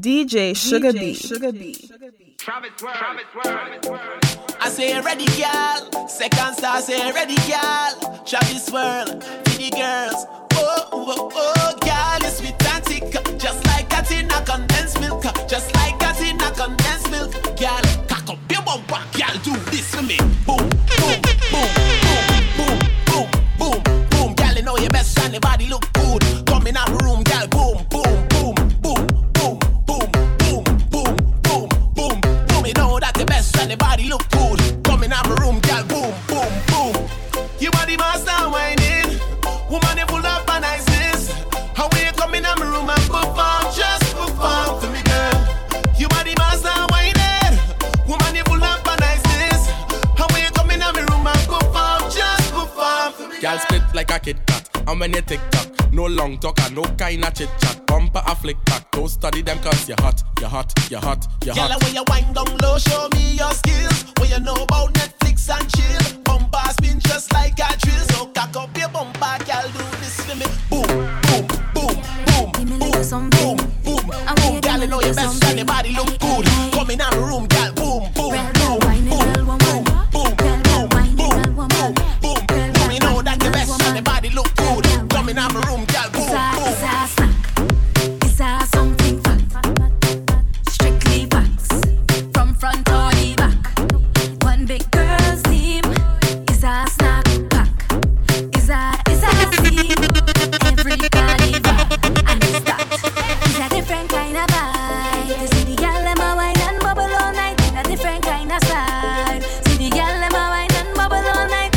DJ Sugar B. I say ready girl, second star say ready girl. Travis World, for the girls. Oh oh oh, girl is sweet and thick, just like that in a condensed milk, just like that in a condensed milk. Girl, cock up your bumper, girl do this for me. Boom boom boom boom boom boom boom. Girl, you know your best and your body look good. Come in our room, girl. Boom boom boom boom boom boom boom boom boom boom boom. You know that the best and your body look good. Come in our room, girl. Boom boom boom. You are the master whining. Woman, you full of niceness. How will you come in my room and perform? Just perform for me, girl. You are the master whining. Woman, you full of niceness. How will you come in my room and perform? Just perform for me, girl. Girl split like a Kit Kat, and when you tick-tock, no long talk and no kind of chit-chat. Bumper a flick-tack, don't study them cause you're hot, you're hot, you're hot, you're hot. Girl, when you wind down low, show me your skills. When you know about Netflix and chill. Bumper spin just like a drill. So cock up your bumper, girl, do this for me. Boom, boom, boom, boom, boom, boom, boom, boom, boom. Girl, you know your best and your body look good. Come in the room, girl, boom, boom, boom, boom, boom, boom, boom, boom, boom, boom. You know that the best and the body look good. Come in my room, girl, boom, boom. It's a snack, it's a something fun. Strictly facts, from front or the back. One big girl's team is a snack pack. It's a team, everybody back. And it's that, it's a different kind of vibe. To see the girl, them a wine and bubble all night. A different kind of slide. See the girl, them a wine and bubble all night.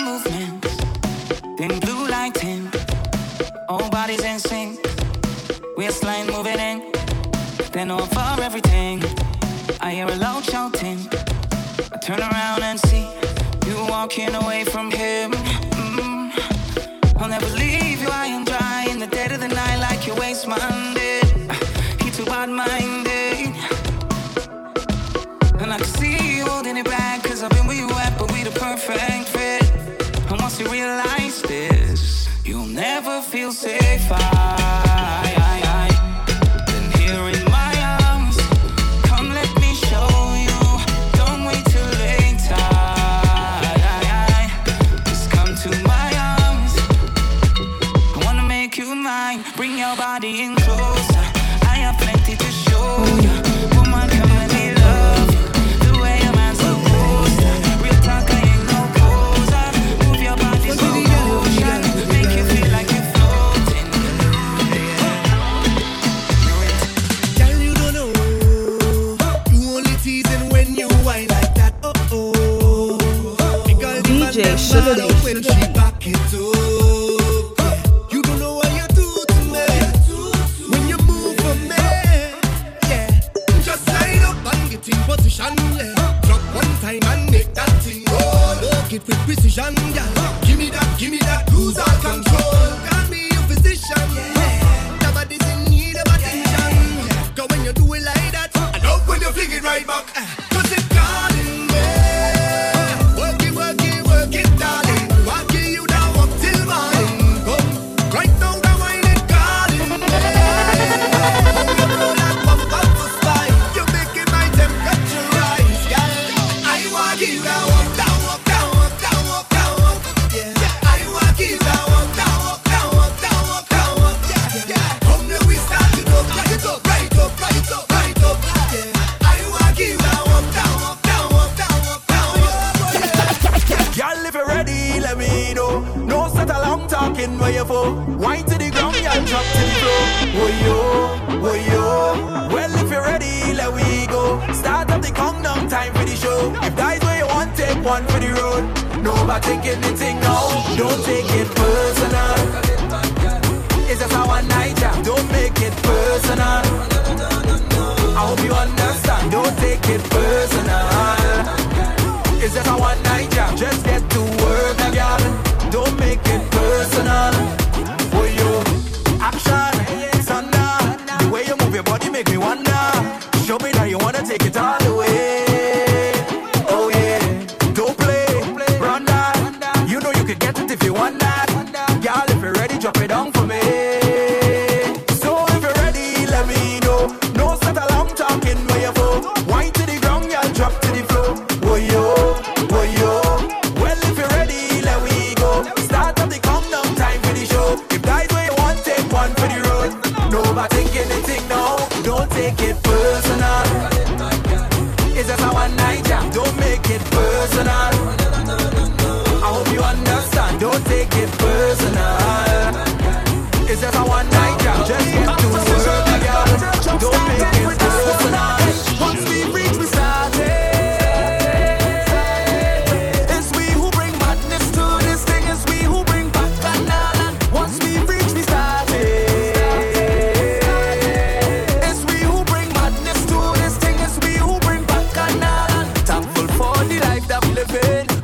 Movements, then blue lighting, all bodies in sync, Been over everything. I hear a loud shouting. I turn around and see you walking away from him. I'll never leave you high and dry in the dead of the night, like your waste minded. He too bad minded. And I can see you holding it back, 'cause I've been where you at, but we the perfect fit. And once you realize this, you'll never feel safe.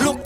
Look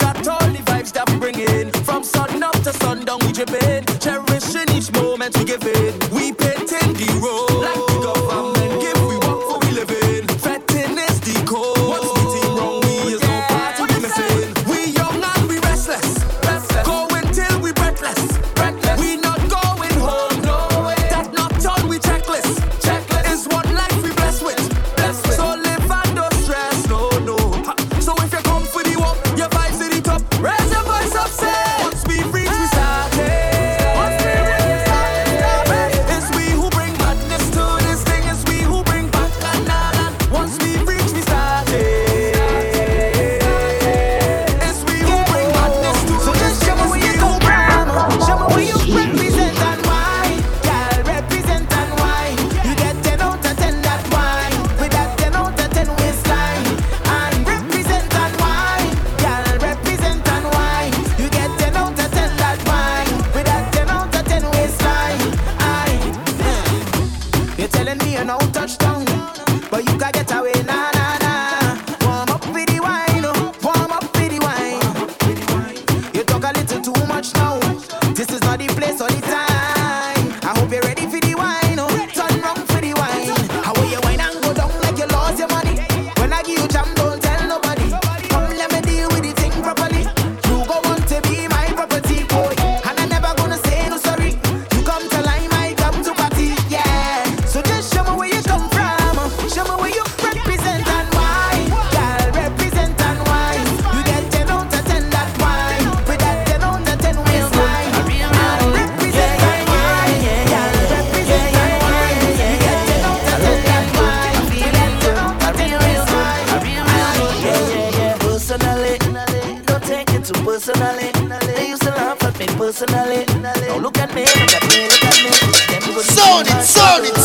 personally. Now look at me. Sound it.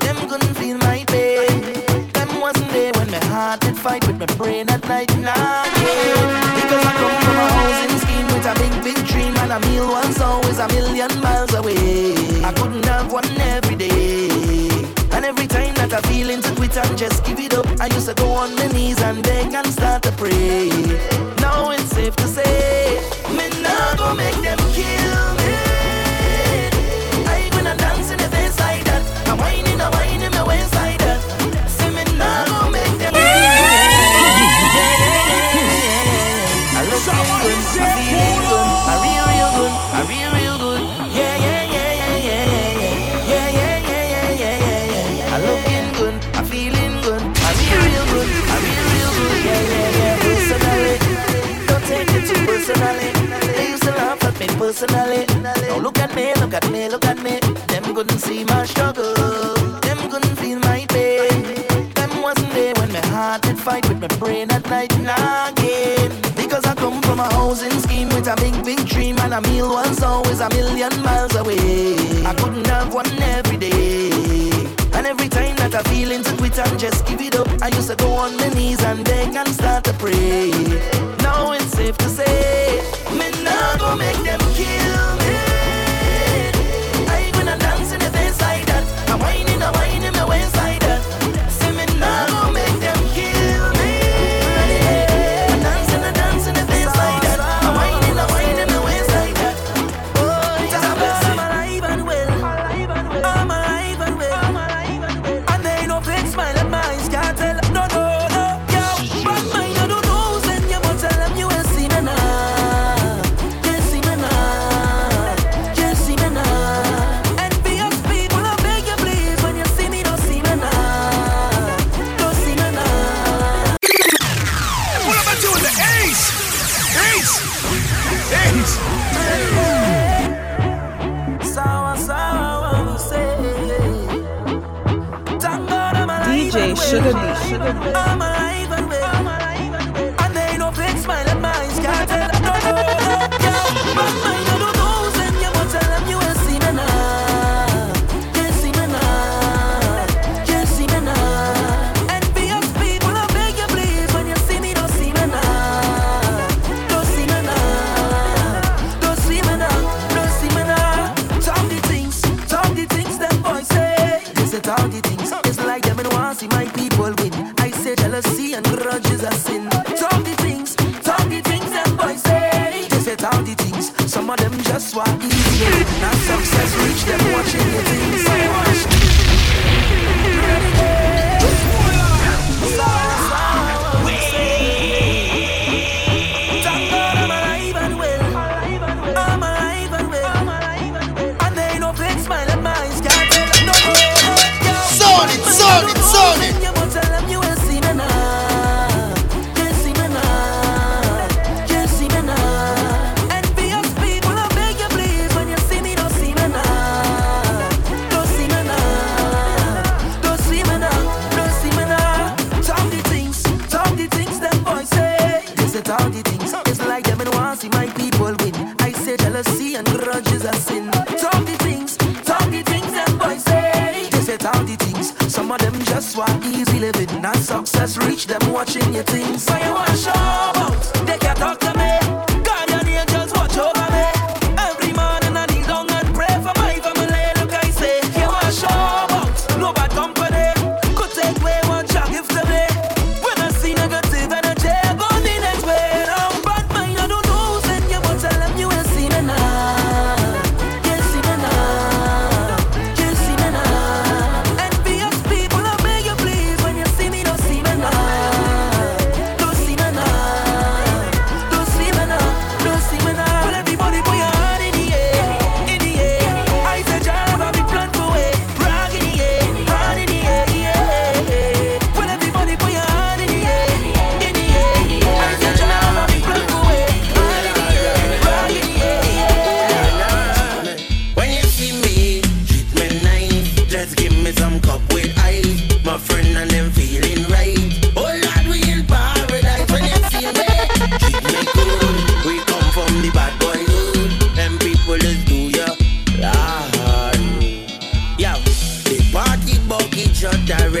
Them couldn't feel my pain. Them wasn't there when my heart did fight with my brain at night. Because I come from a housing scheme with a big dream, and a meal once always a million miles away. I couldn't have one every day. And every time that I feel into quit and just give it up, I used to go on my knees and beg and start to pray. Now it's safe to say, me nah go make them kill me. I gonna dance in the face like that. I'm whining, I'm whining my waist like that. See me nah go make them kill me. I love you, I feel good, I real good. Personally, they used to laugh at me personally. Now look at me. Them couldn't see my struggle. Them couldn't feel my pain. Them wasn't there when my heart did fight with my brain at night again. Because I come from a housing scheme with a big dream, and a meal once always a million miles away. I couldn't have one every day. And every time that I feel into quit and just give it up, I used to go on my knees and beg and start to pray. Now it's safe to say, me nah go make them kill me. I gonna dance in the face like that. I'm whining my waist like that. See me nah go make them kill me. I dance in the face like that. I'm whining my waist like that. Oh, just a blessing. I'm alive and well. And they no fake smile at my eyes can't tell. No. Sugar bee. I'm alive and well. And they no fake smile at my eyes can't tell. No. Some of them just want easy, not success reach them watching the things I watch. Thank God I'm alive and well. And they no fake smile at my eyes can't tell. No. Solid. Some of them just want easy living, not success reach them watching your things. So you want show out, they can't talk to me. God and angels watch over me. Every morning I kneel down and pray for my family. Look I say, you want show out, no bad company. Could take away one shot gift to me. When I see negative energy, I go the next way. I'm bad mind, I don't know, send you but tell them you ain't seen me now.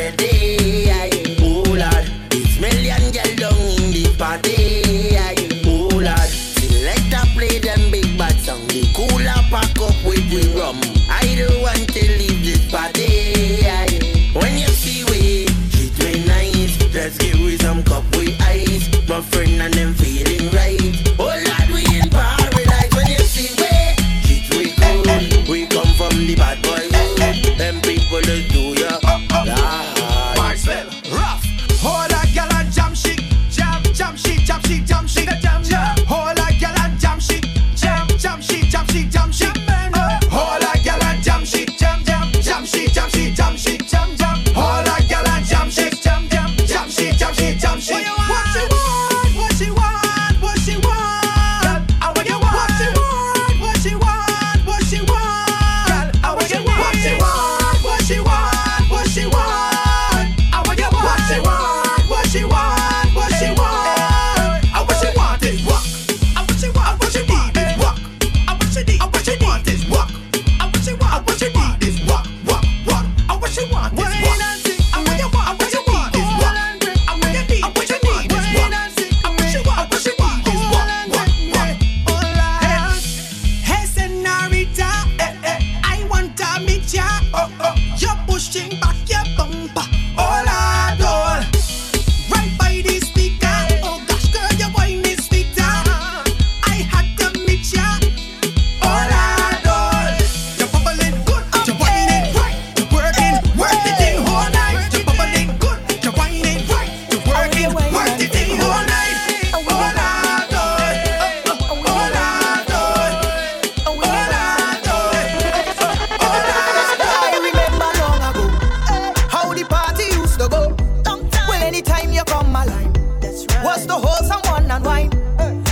every day. Oh Lord, it's million girl down in the party. Oh Lord, selector play them big bad song. The cooler pack up with the rum. I don't want to leave this party. When you see we, she doing nice. Let's give we some cup with ice. My friend and them feeling right. Oh Lord, we in paradise. When you see we, she doing cool. We come from the bad boy. Them people just do ya. Marcel, rough. Hold a gal and jam shit. Jam, jam shit, jam shit, jam shit. Hold a gal and jam shit. Jam, jam shit, jam shit, jam shit. Hold a gal and jam shit. Jam, jam, jam shit, jam shit, jam shit. Hold a gal and jam shit. Jam, jam, jam shit, jam shit, jam shit. What she want? What she want? What she want? I want you. What she want? What she want? What she want? I want you. What she want? She want what she want. I want you what she want. What she want. What she want. I what she want is walk. I what she want. What she need is walk. I what she need. I what she want is walk. I what she want. I what she need is walk. Walk. Walk. I what she want is walk. I what you want. I what you want is walk. I what you need. I what you need is walk. I what she want. I what she want is walk. Walk. Walk. Hola. Hey señorita, I want to meet ya. Oh oh. You're pushing back your bumper, all I doll. Right by the speaker, oh gosh girl, your wine is sweeter. I had to meet ya, all I doll. You're bubbling good, you're whining right, you're working, work the thing all night. You're bubbling good, you're whining right, you're working, work the thing all night. All I doll, all I doll, all I doll, all I. Was the wholesome one and wine.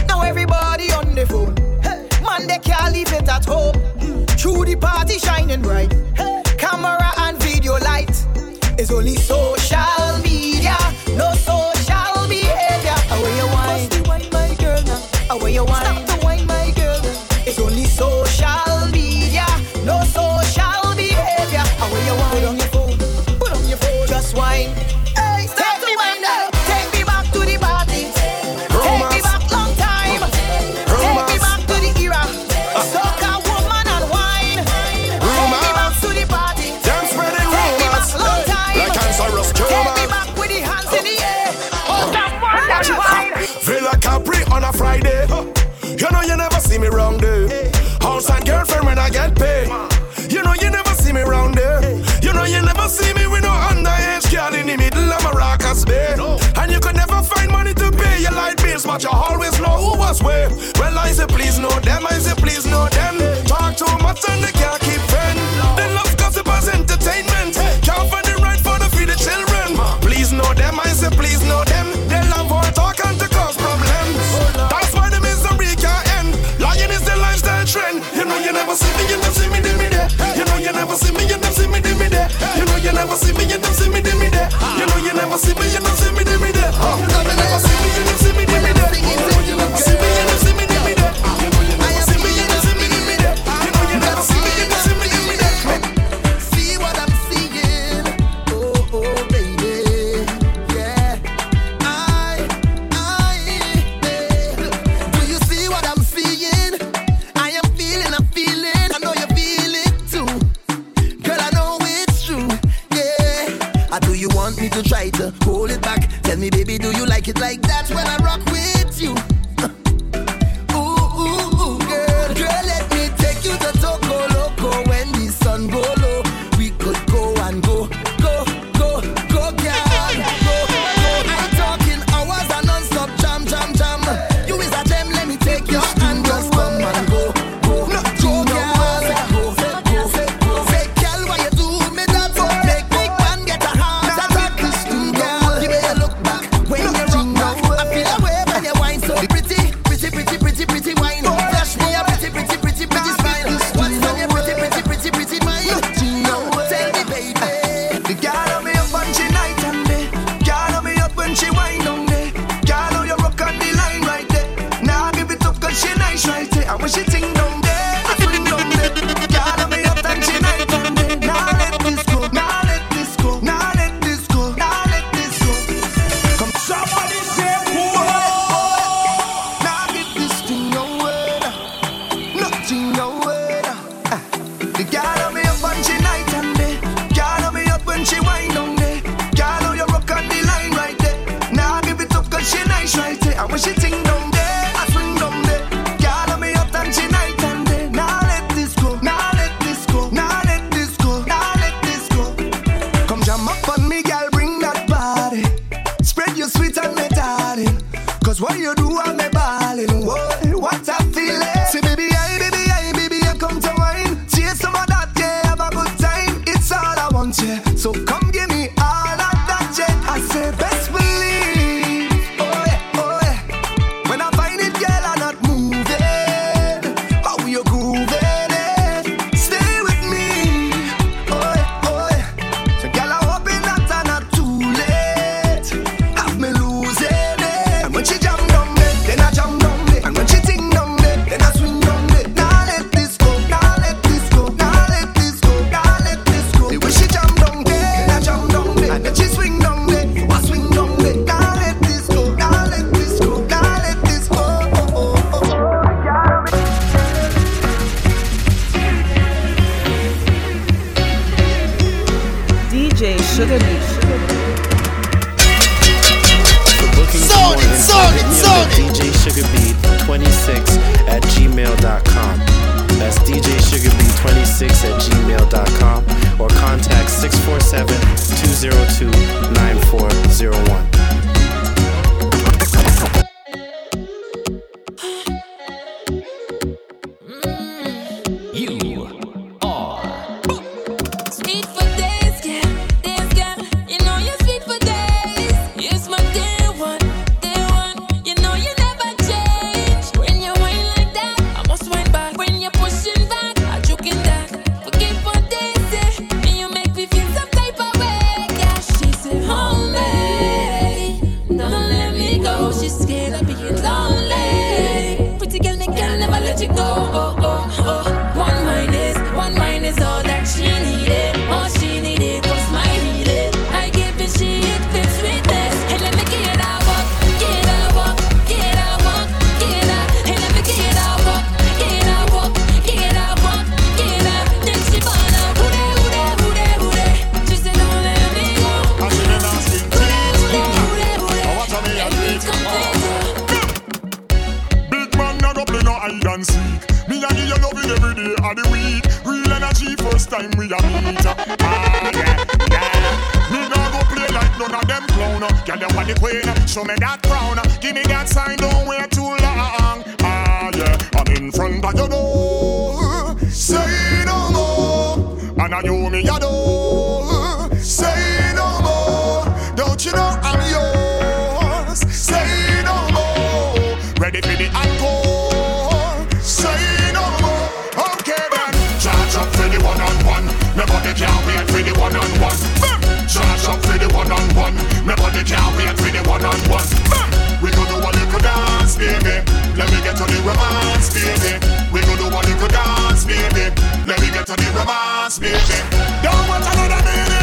Now everybody on the phone. Man, they can't leave it at home. Through the party shining bright. Camera and video light. It's only social media. No social behavior. Away your wine. Stop the wine, my girl now. Away your wine. Stop the wine, my girl now. It's only social media. No social behavior. Away your wine. Put on your phone. Put on your phone. Just wine. Hey, stop the wine now. On a Friday, you know you never see me round there. House and girlfriend when I get paid. You know you never see me round there. You know you never see me with no underage girl in the middle of Maracas Bay. And you could never find money to pay your light bills, but you always know who was where. Well, I say please know them, I say please know them. Talk too much and they can't keep friends. They love gossip as entertainment. Can't find the right for the feed the children. Please know them, I say please know them. They love all talk and to cause problems. That's why the misery can't end. Lying is the lifestyle trend. You know you never see me, you never see me, did me there. You know you never see me, you never see me, did me there. You know you never see me, you never see me, did me there. You know you never see me, you never see me, did me there. You know you never see me, you never see me, did me there. You know you never see me, you never see me, did me there. You know you never see me, you never see me, did me there. You know you never see me, you never see me, did me there. To try to hold it back. Tell me, baby, do you like it like that when I rock with you? Ooh, ooh, ooh, girl. Girl, let me take you to Toco Loco when the sun go low. We could go and go, go, go, go, girl. Go, go. I'm talking hours and non-stop jam, jam, jam. You is a gem, let me take your hand. Just come and go, go, no, go, girl. When you rock back, I feel a wave and you wine so pretty. DJSugarBee26@gmail.com. That's DJSugarBee26@gmail.com or contact 647-202-9401. Don't want another minute.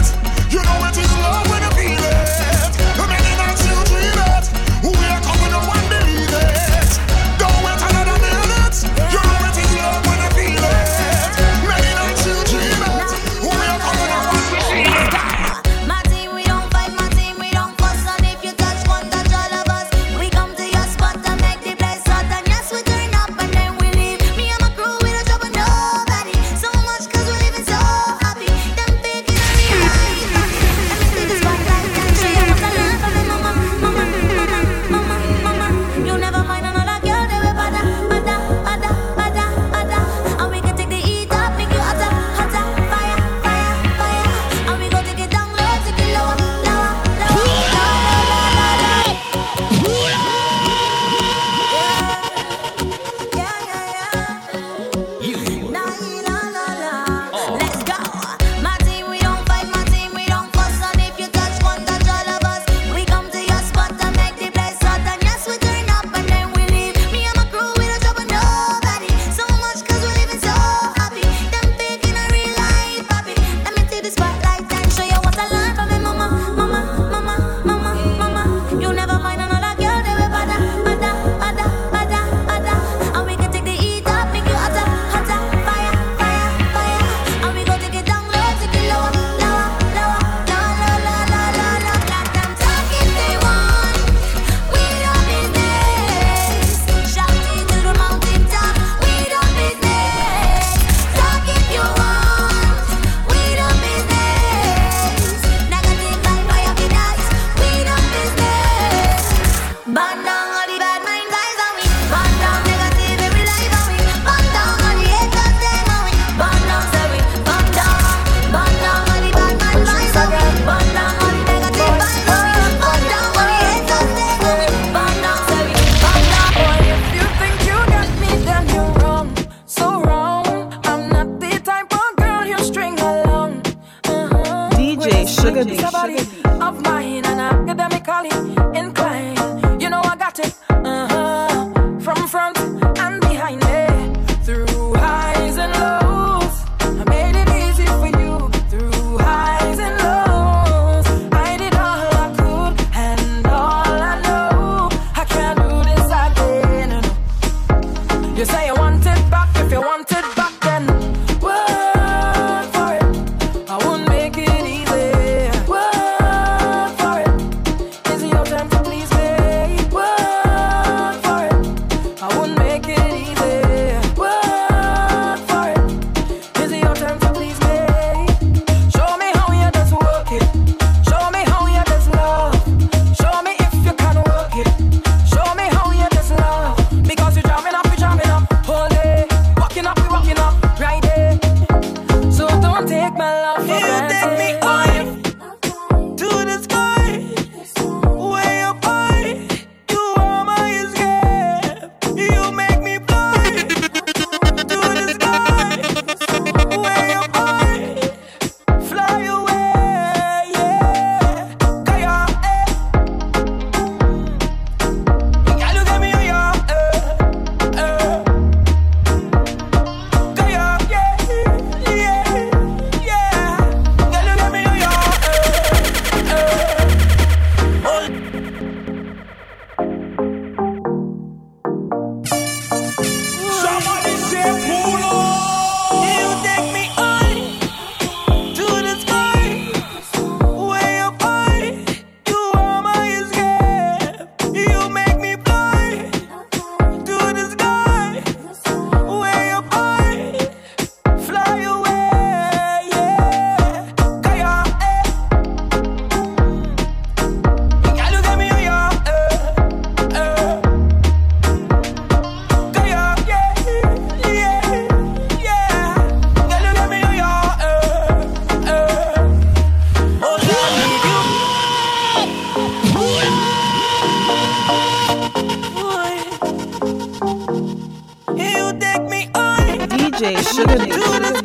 DJ Sugar Nation.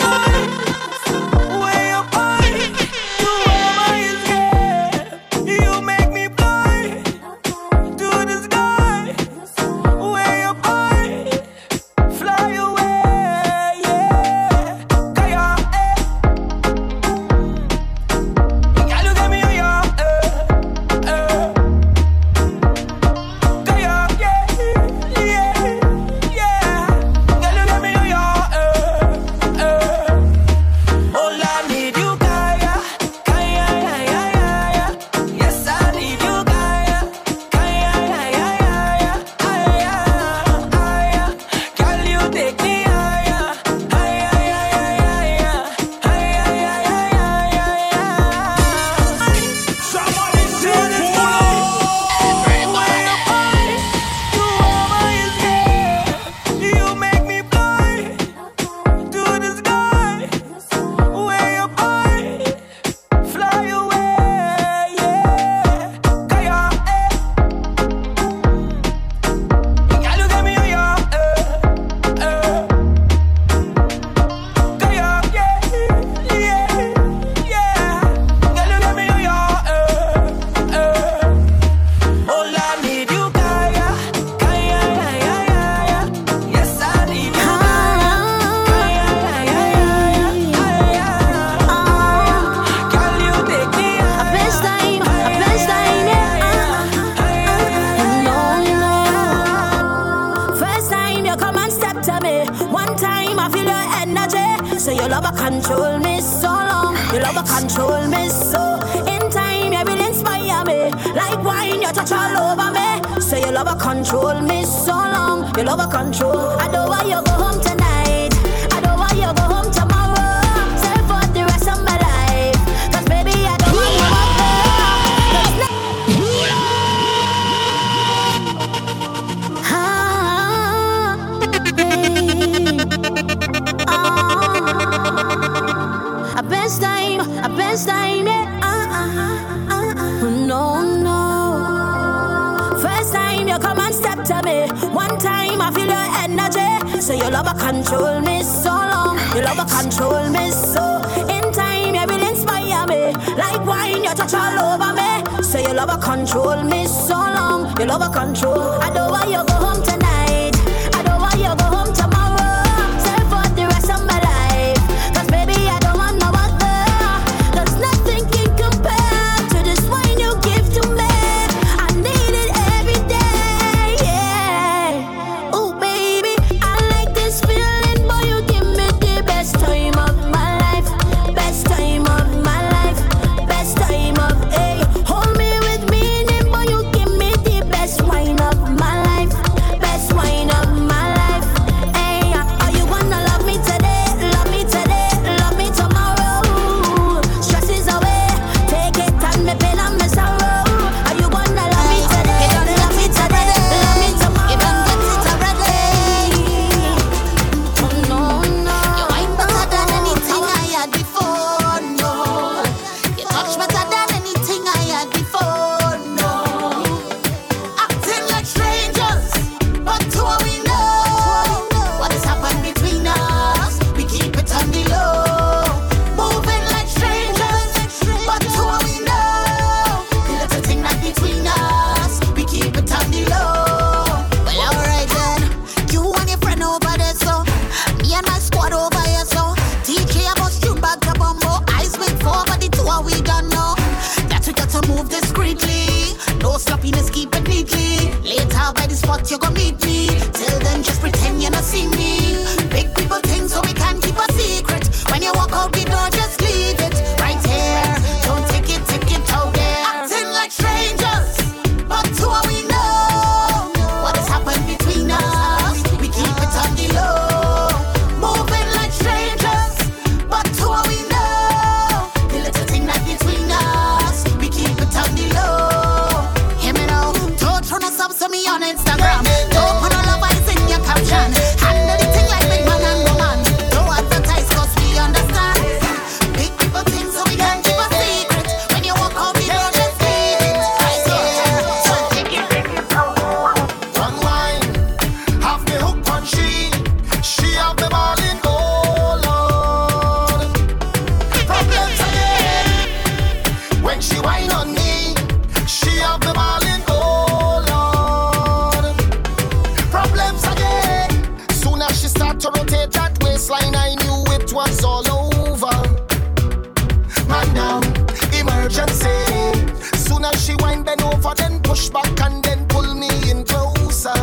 she wind bend over, then push back and then pull me in closer.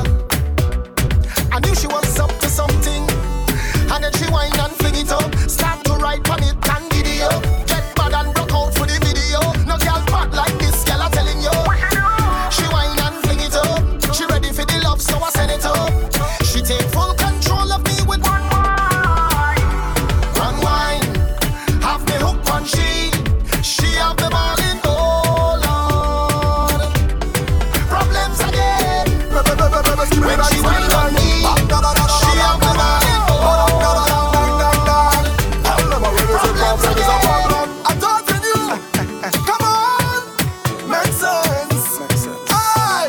I knew she was up to something, and then she wind and fling it up. Start to ride on it and giddy up. Get mad and broke out for the video. No girl bad like this girl, I'm telling you. She wind and fling it up. She ready for the love, so I send it up. She take full control of me with one wine. One wine, have me hooked on she have the ball. When she went on me, she had the I thought in you. Come on, makes sense. Hey,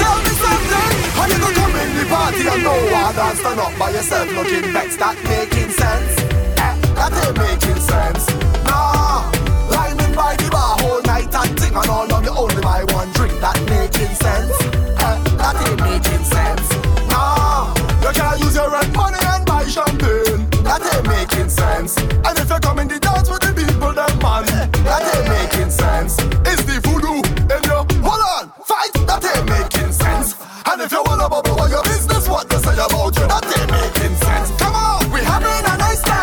let me tell me something. How you gonna come in the party and no one dance? Stand up by yourself looking vexed. That making sense? That ain't making sense. Nah, lining by the bar whole night and ting and all of you only buy one drink. That making sense? That ain't making sense. Nah, you can't use your rent money and buy champagne. That ain't making sense. And if you come in the dance with the people, then man, that ain't making sense. It's the voodoo in your hold on, fight. That ain't making sense. And if you wanna bubble on your business, what they say about you? That ain't making sense. Come on, we having a nice time.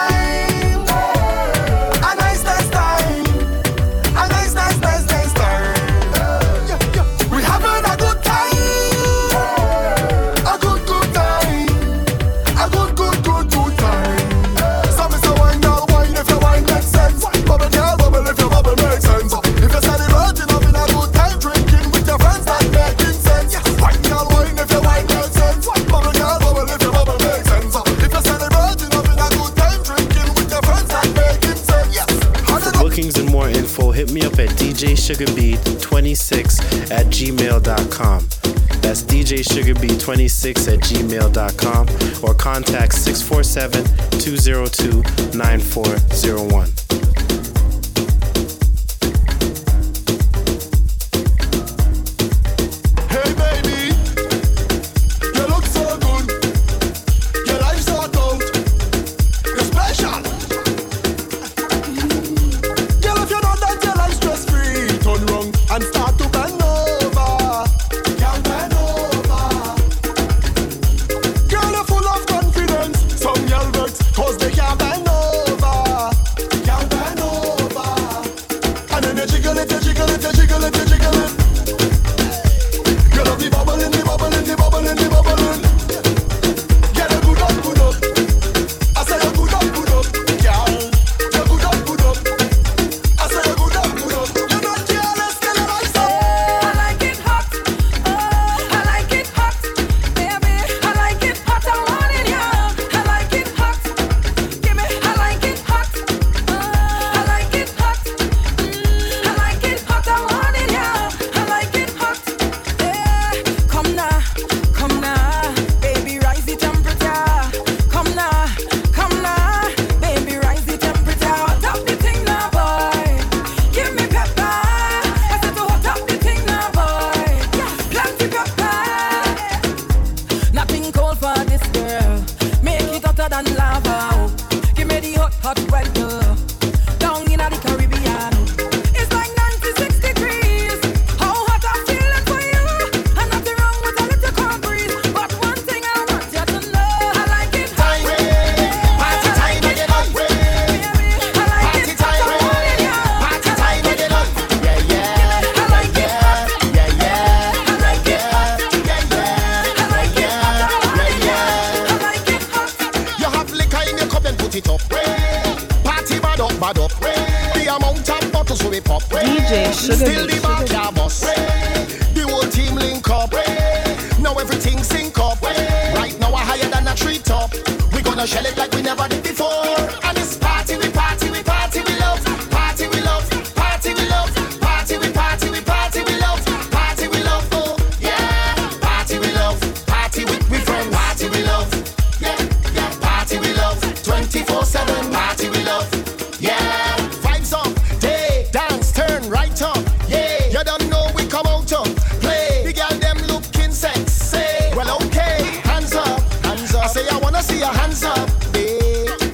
Hit me up at djsugarbeat26@gmail.com. That's djsugarbeat26@gmail.com or contact 647-202-9401. Say I wanna see your hands up, babe.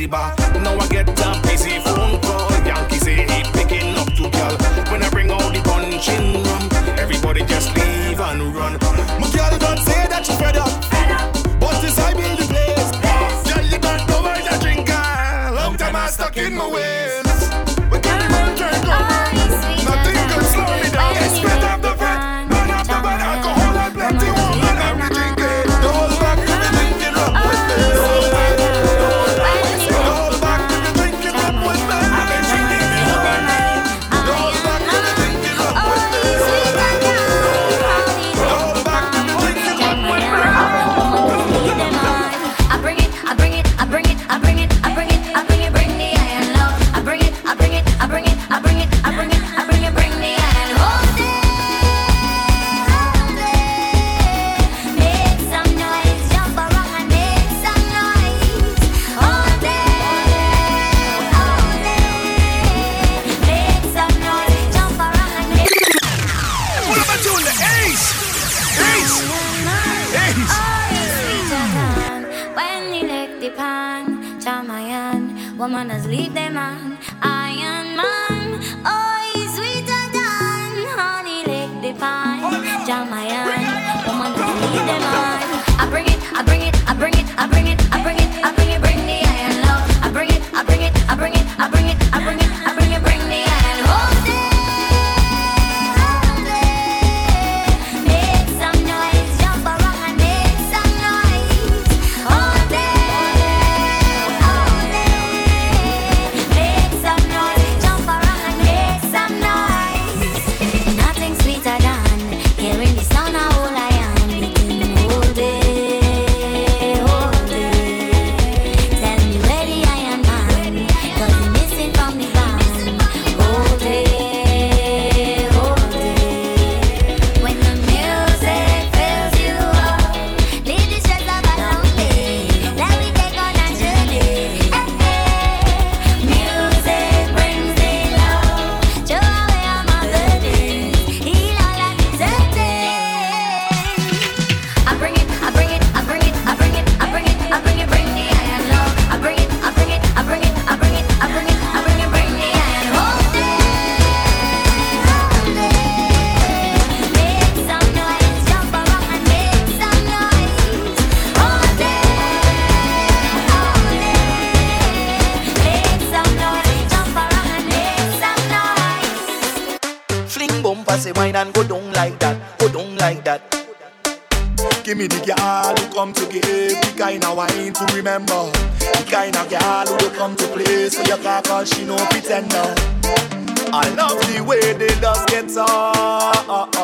the bar. Now I get a busy phone call. Yankee say he picking up two girl. When I bring out the punching rum, everybody just leave and run. My girl don't say that you fed up, but since I build the place, girl you got no mind to drink. Long time I stuck in my ways. But can the man turn up? Nothing can slow me down. I spit up the vet, burn up my bad alcohol and plenty woman. I'm the drinking. The whole back to the drinking rum with me. The whole back to the drinking rum. The whole back to the drinking rum with me. I've been drinking the whole night. The whole back to the drinking rum with me. The whole back to the drinking rum with me. I bring it, I bring it, I bring it, I bring it, I bring it, I bring it, bring the iron love. I bring it, I bring it, I bring it, I bring it, I bring it. Woman has leave them on Iron Man. Oh, he's sweeter than honey lick the pine. Jamaican woman has leave them on. I bring it, I bring it, I bring it, I bring it, I bring it, I bring it, bring the iron love. I bring it, I bring it, I bring it, I bring it, I bring it, I bring it, bring the iron love. Remember, the kind of girl who will come to play, so you can't call she no pretender. I love the way they just get on,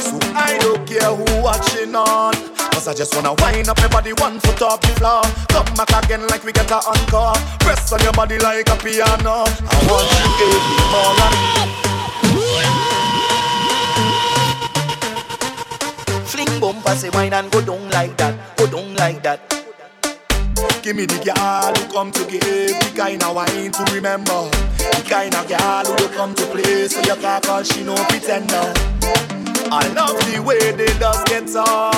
so I don't care who watching on. Cause I just wanna wind up my body 1 foot off the floor. Come back again like we get a encore. Press on your body like a piano. I want you to give me more than me. Fling bumper, say wine and go down like that, go down like that. Give me the girl who come to give, the kind of wine to remember, the kind of girl who will come to play, so you can't call she no pretender. I love the way they just get on,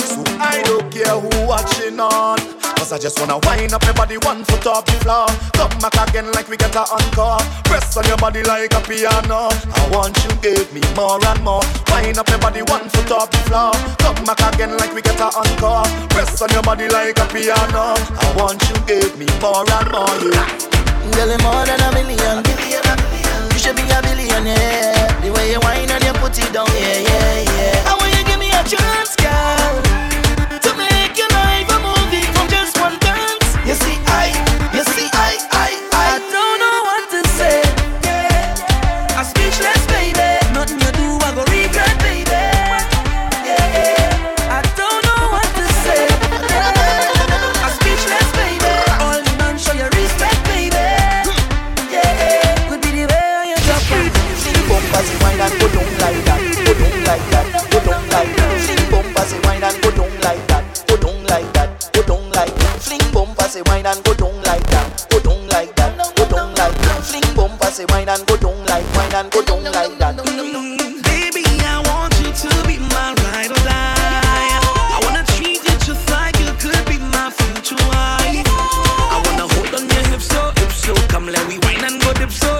so I don't care who watching on. Cause I just wanna wind up my body 1 foot off the floor. Come back again like we get a encore. Press on your body like a piano. I want you give me more and more. Wind up my body 1 foot off the floor. Come back again like we get a encore. Press on your body like a piano. I want you give me more and more, yeah. Girl, you're more than a million, you should be a billionaire. Yeah. The way you whine and you put it down, yeah, yeah, yeah. I want you give me a chance, girl, to make your life a movie from just one dance. You see, I don't know what to say. Yeah. I'm speechless, baby. Nothing you do, I go regret, baby. Yeah. I don't know what to say. Yeah. I'm speechless, baby. All the man show your respect, baby. Yeah. Could be the way you drop it. See the bumpers, you wine and go down like that. Go down like that. Go down like that. See the bumpers, you wine and go down like that. Say wine and go down like that, go down like that, go down like that. Fling bumper, say wine and go down like, wine and go down like that. Baby, I want you to be my ride or die. I wanna treat you just like you could be my future wife. dip so.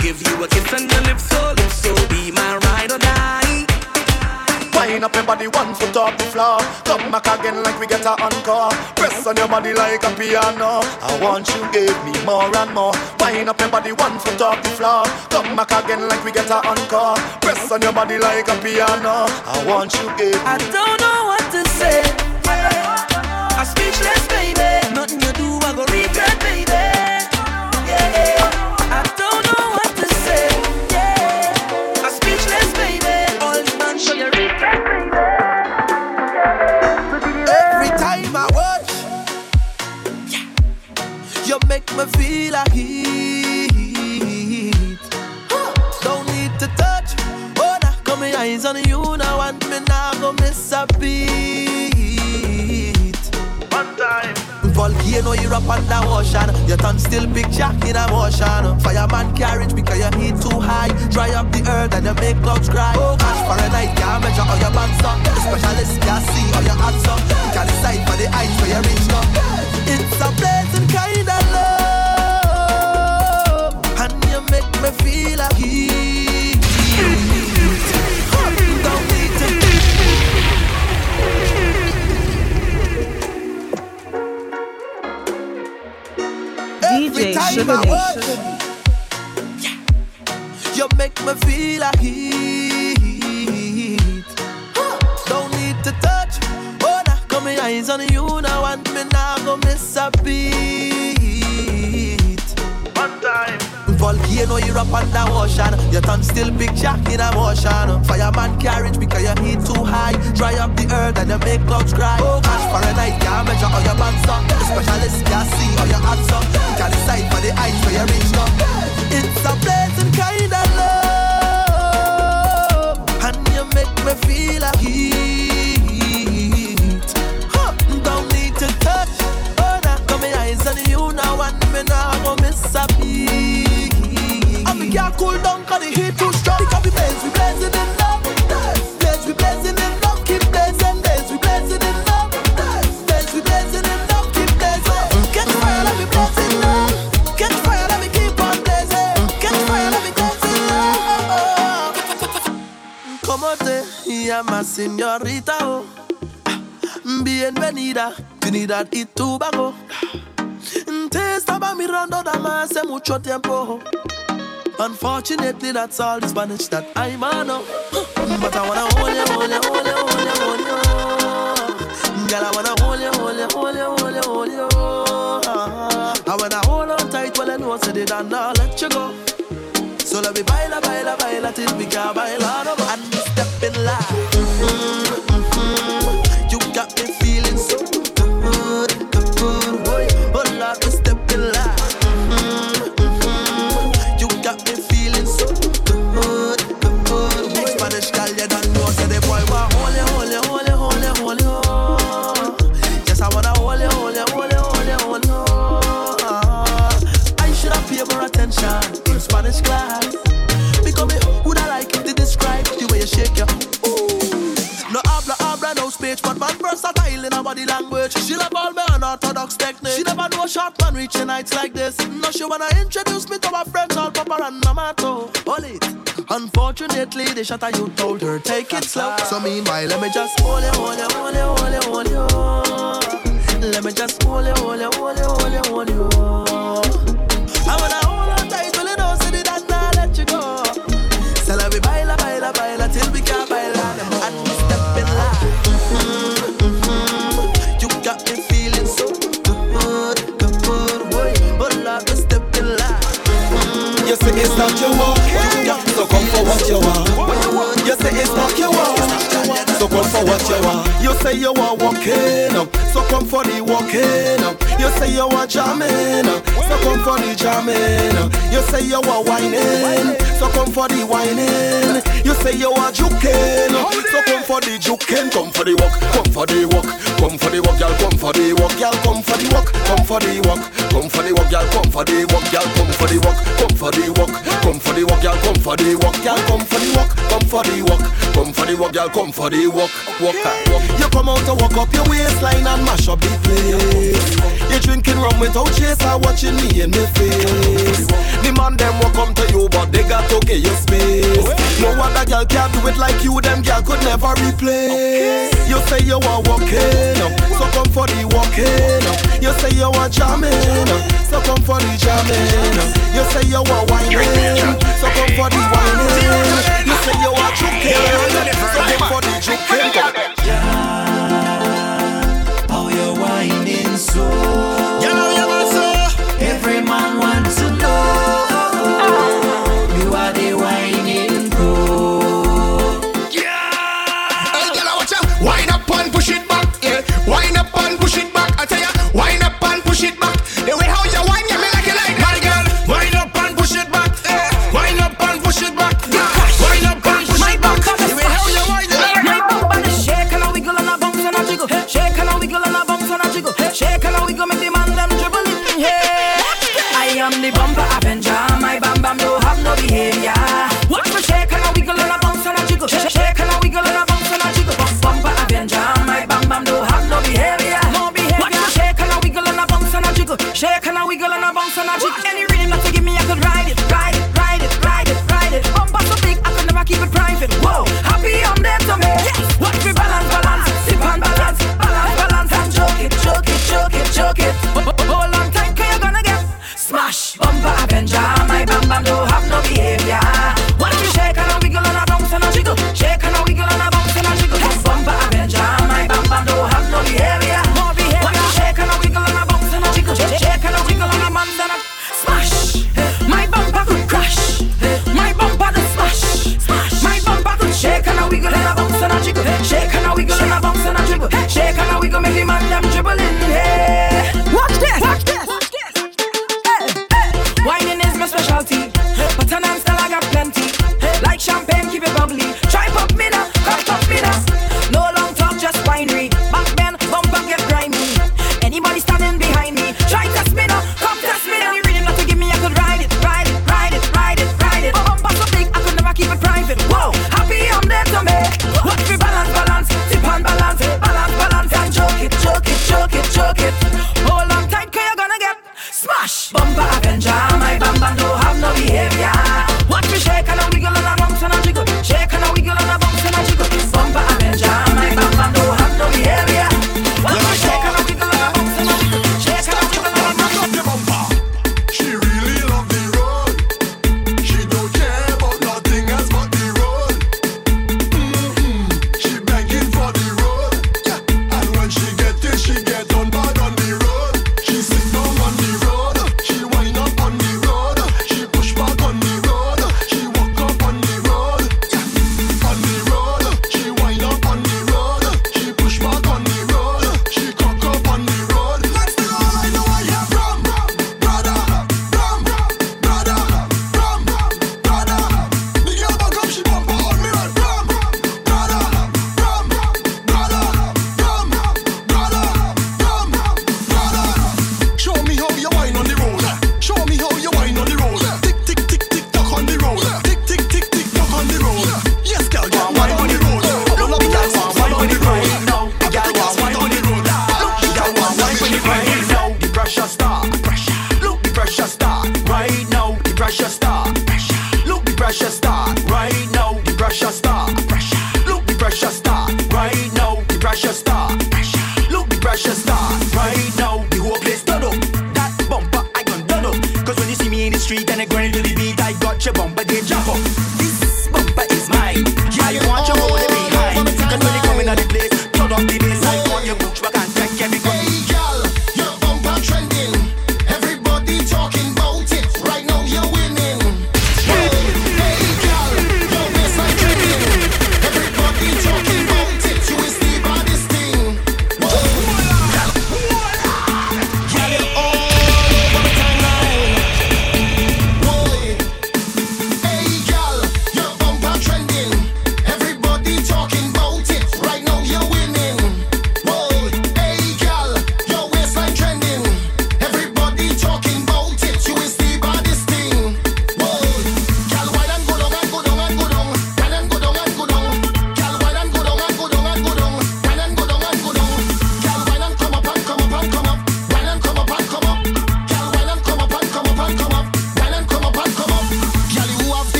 Give you a kiss and you live so. Be my ride or die. Wind up your body, one foot off the floor. Come back again like we get an encore. Press on your body like a piano. I want you give me more and more. Wind up your body, one foot off the floor. Come back again like we get an encore. Press on your body like a piano. I want you give me. I don't know what to say. I'm speechless, baby. Nothing you do, I go regret, baby. Me feel like heat. Don't need to touch. Oh, now got my eyes on you now, and me now go miss a beat. One time. Volcano, you're up under ocean. Your tongue still big jack in a motion. Fireman carriage because your heat too high. Dry up the earth and you make clouds cry. Oh, gosh, Fahrenheit can't measure all your bands up. The specialist can't see all your hands up. You can't decide for the eyes where you reach now. It's a pleasant kind of love. Make me feel like heat. Don't need to DJ Sugar Nation. You make me feel like heat. Don't need to touch. Oh, now got my eyes on you now, and me now go miss a beat. One time. Volcano, you're up under ocean. Your tongue still big jack in a motion. Fireman carriage because your heat too high. Dry up the earth and you make clouds cry. Oh gosh, Fahrenheit can't measure all your bands up. The specialist can't see all your hands up. You can't decide for the eyes where you reach now. It's a pleasant kind of love, and you make me feel like heat. Don't need to touch. Oh, now got my eyes on you now, and me now I'm gonna miss a beat. Yeah, cool down, cause the heat too strong. Because we blazing in love. Blaze, we blazing in love. Keep blazing, blaze, we blazing in love. Blaze, we blazing in love. Keep blazing. Catch fire, let me blaze in love. Catch fire, let me keep on blazing. Catch fire, let me blaze in love. Como te llamas, señorita? Oh. Bienvenida, Trinidad y Tobago. Te estaba mirando dama hace mucho tiempo. Unfortunately, that's all the Spanish that I know. But I wanna hold you. Girl, I wanna hold you. I wanna hold on tight while I know so they don't know let you go. So let me baila till we can baila over. And we step in line. You got me feeling so good, boy. But let me step in line. Short man reaching heights like this. No, she wanna introduce me to my friends, all Papa and Mama too. Holy, unfortunately, the shot I you told her take it slow. So meanwhile, let me just hold you. Let me just hold you. I wanna hold on tight till it don't see it and not let you go. So let me baila till we can't baila no more. And step in line. You got me feeling so. You say it's not your walk, so come for what you want. You say it's not your walk, so come for what you want. You say you are walking up, so come for the walking up. You say you are jamming up, so come for the jamming up. You say you are whining, So come for the whining. You say you are juking. So come for the juking. Come for the walk. Come for the walk. Come for the walk, y'all. Come for the walk, y'all. Come for the walk. Come for the walk. Come for the walk, y'all. Come for the walk, y'all. Come for the walk. Come for the walk. Come for the walk, y'all. Come for the walk, y'all. Come for the walk. Come for the walk. Come for the walk, y'all. Come for the walk. Walk and walk. You come out to walk up your waistline and mash up the place. You drinking rum without chaser, watching me in my face. The man them will come to you, but they got to get your space. No other girl can do it like you. Them girl could never replace. You say you are walking up, so come for the walking up. You say you are jamming up, so come for the jamming up. You say you are whining, so come for the whining. You say you are joking, so come for the joking. Yeah, how you whining so?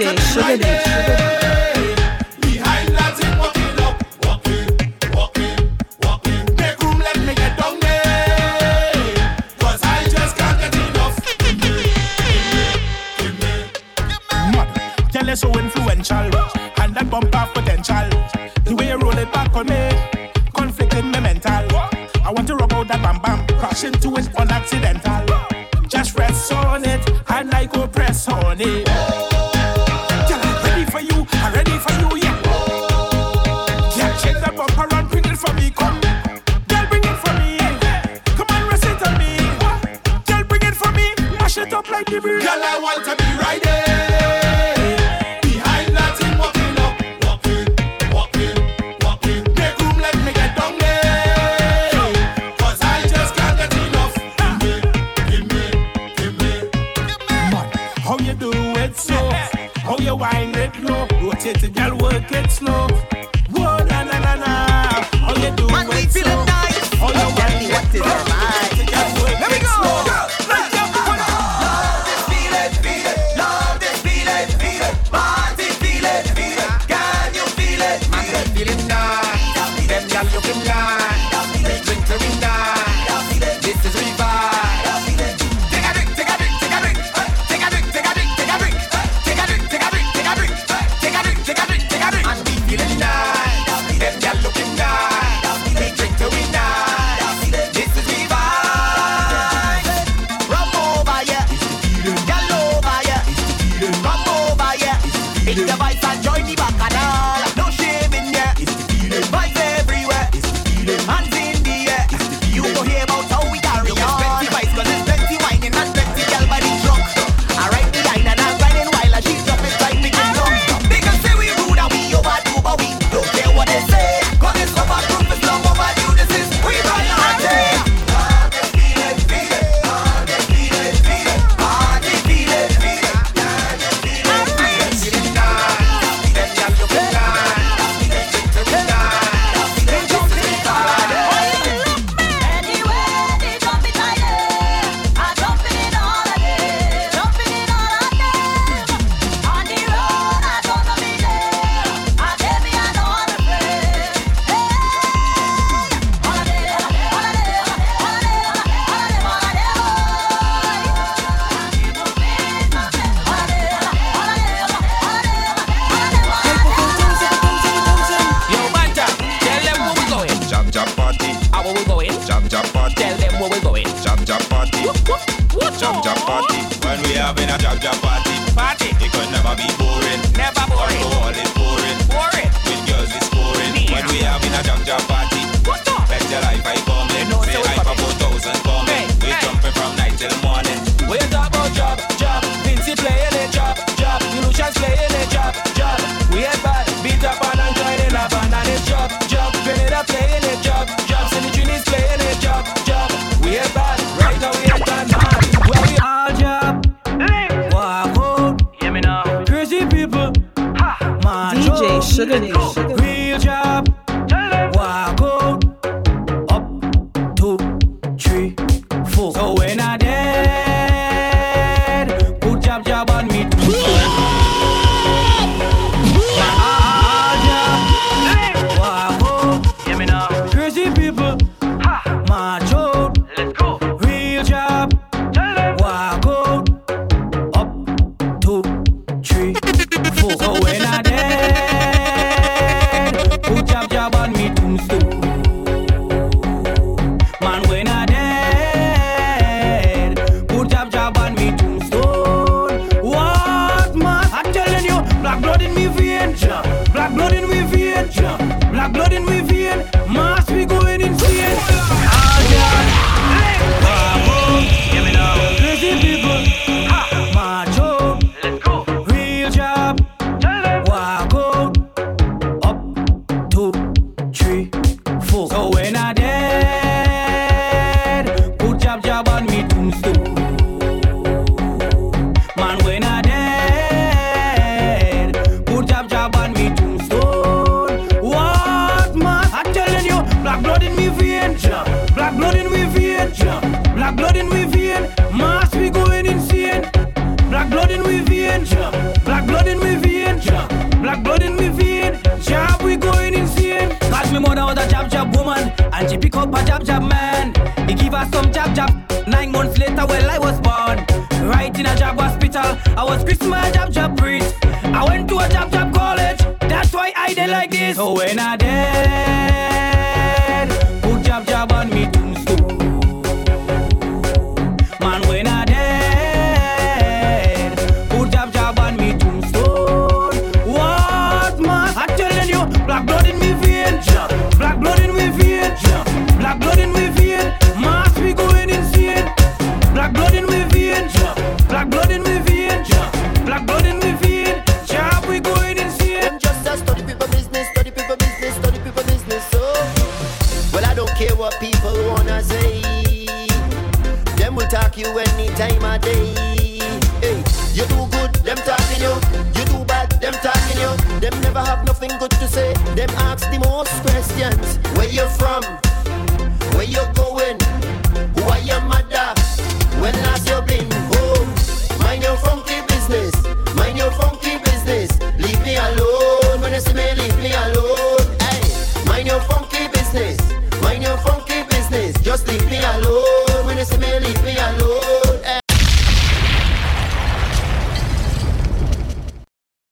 DJ Sugar Bass. So influential, and that bump off potential. The way you roll it back on me, conflicting my mental. I want to rub out that bam bam, crash into it on accidental. Just rest on it, I like to press on it. Yeah, I'm ready for you, I'm ready for you, yeah. Yeah, shake that bump around, bring it for me, come. Girl, bring it for me, yeah. Come on, rest it on me. Girl, bring it for me, mash it up like the breeze. Girl, I want to be right there. Rotate it, girl, work it slow. Whoa, na na na na. All you do is slow. All you want is what is mine. Let me go. Love this feeling, feel it. Love this feeling, feel it. Party feeling, feel it. Can you feel it? I can feel it now. Them girl looking down. They drink to me now. This is revive. Black blood in we vein, jab-jab woman, and she pick up a jab-jab man. He give her some jab-jab. 9 months later, well, I was born. Right in a jab hospital, I was christened my jab-jab priest. I went to a jab-jab college, that's why I did like this. So when I dead, put jab-jab on me tombstone. Man, when I dead, put jab-jab on me tombstone. What, man? I'm telling you, black blood in me vein, black blood in me vein, black blood in me vein. Mass, we going insane. Black blood in me vein, black blood in me vein, black blood in me vein. What people wanna say, them will talk you any time of day. Hey, you do good, them talking you do bad, them talking you. Them never have nothing good to say. Them ask the most questions. Where you from? Where you going? Who are your mother? When last you been home? Mind your funky business, mind your funky business. Leave me alone, when you see me, leave me alone. Hey, mind your funky business, mind your funky business, just leave me alone.